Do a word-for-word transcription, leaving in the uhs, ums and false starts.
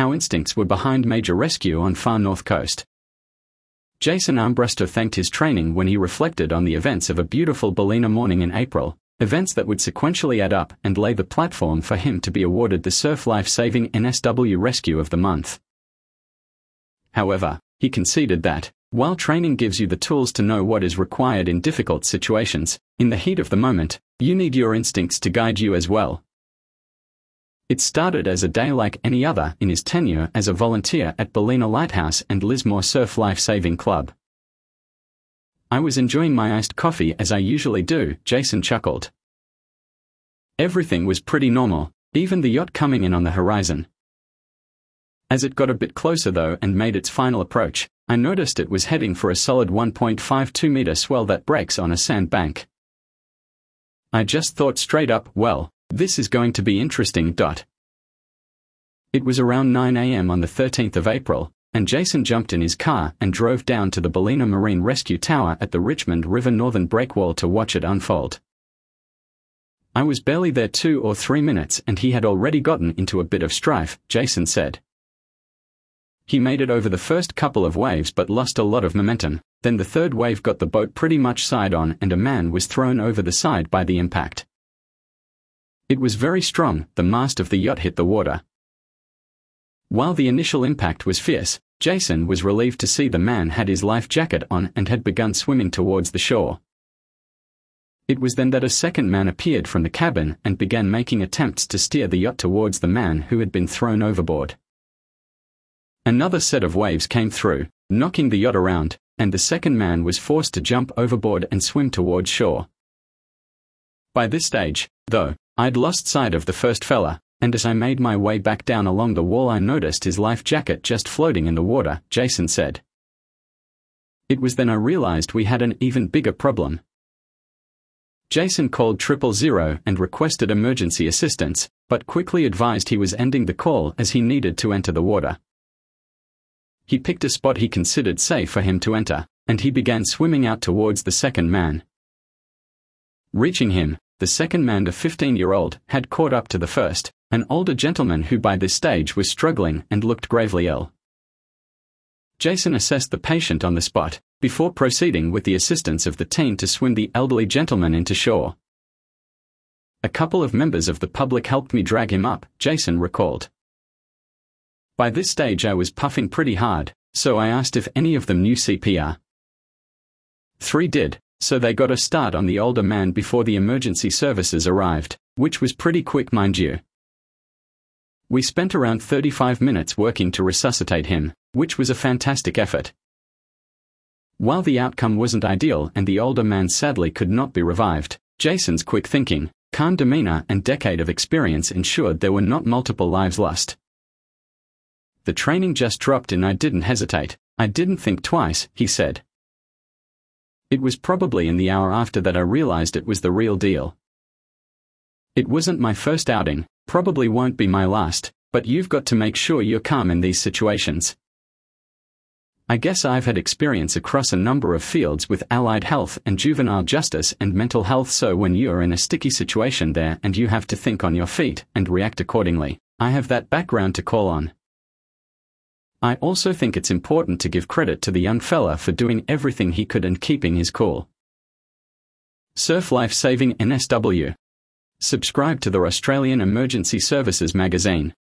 how instincts were behind major rescue on far north coast. Jason Armbruster thanked his training when he reflected on the events of a beautiful Ballina morning in April, events that would sequentially add up and lay the platform for him to be awarded the Surf Life Saving N S W Rescue of the Month. However, he conceded that, while training gives you the tools to know what is required in difficult situations, in the heat of the moment, you need your instincts to guide you as well. It started as a day like any other in his tenure as a volunteer at Ballina Lighthouse and Lismore Surf Life Saving Club. "I was enjoying my iced coffee as I usually do," Jason chuckled. Everything was pretty normal, even the yacht coming in on the horizon. As it got a bit closer though and made its final approach, I noticed it was heading for a solid one point five two meter swell that breaks on a sandbank. I just thought straight up, well, this is going to be interesting. It was around nine a m on the thirteenth of April, and Jason jumped in his car and drove down to the Ballina Marine Rescue Tower at the Richmond River northern breakwall to watch it unfold. "I was barely there two or three minutes and he had already gotten into a bit of strife," Jason said. "He made it over the first couple of waves but lost a lot of momentum, then the third wave got the boat pretty much side on and a man was thrown over the side by the impact. It was very strong, the mast of the yacht hit the water. While the initial impact was fierce, Jason was relieved to see the man had his life jacket on and had begun swimming towards the shore. It was then that a second man appeared from the cabin and began making attempts to steer the yacht towards the man who had been thrown overboard. Another set of waves came through, knocking the yacht around, and the second man was forced to jump overboard and swim towards shore. By this stage, though, I'd lost sight of the first fella, and as I made my way back down along the wall I noticed his life jacket just floating in the water," Jason said. "It was then I realized we had an even bigger problem." Jason called triple zero and requested emergency assistance, but quickly advised he was ending the call as he needed to enter the water. He picked a spot he considered safe for him to enter, and he began swimming out towards the second man. Reaching him, the second man, a fifteen-year-old, had caught up to the first, an older gentleman who by this stage was struggling and looked gravely ill. Jason assessed the patient on the spot, before proceeding with the assistance of the team to swim the elderly gentleman into shore. "A couple of members of the public helped me drag him up," Jason recalled. "By this stage I was puffing pretty hard, so I asked if any of them knew C P R. Three did. So they got a start on the older man before the emergency services arrived, which was pretty quick, mind you. We spent around thirty-five minutes working to resuscitate him, which was a fantastic effort. While the outcome wasn't ideal and the older man sadly could not be revived, Jason's quick thinking, calm demeanor and decade of experience ensured there were not multiple lives lost. The training just dropped in. I didn't hesitate. I didn't think twice," he said. "It was probably in the hour after that I realized it was the real deal. It wasn't my first outing, probably won't be my last, but you've got to make sure you're calm in these situations. I guess I've had experience across a number of fields with allied health and juvenile justice and mental health, so when you're in a sticky situation there and you have to think on your feet and react accordingly, I have that background to call on. I also think it's important to give credit to the young fella for doing everything he could and keeping his cool." Surf Life Saving N S W. Subscribe to the Australian Emergency Services magazine.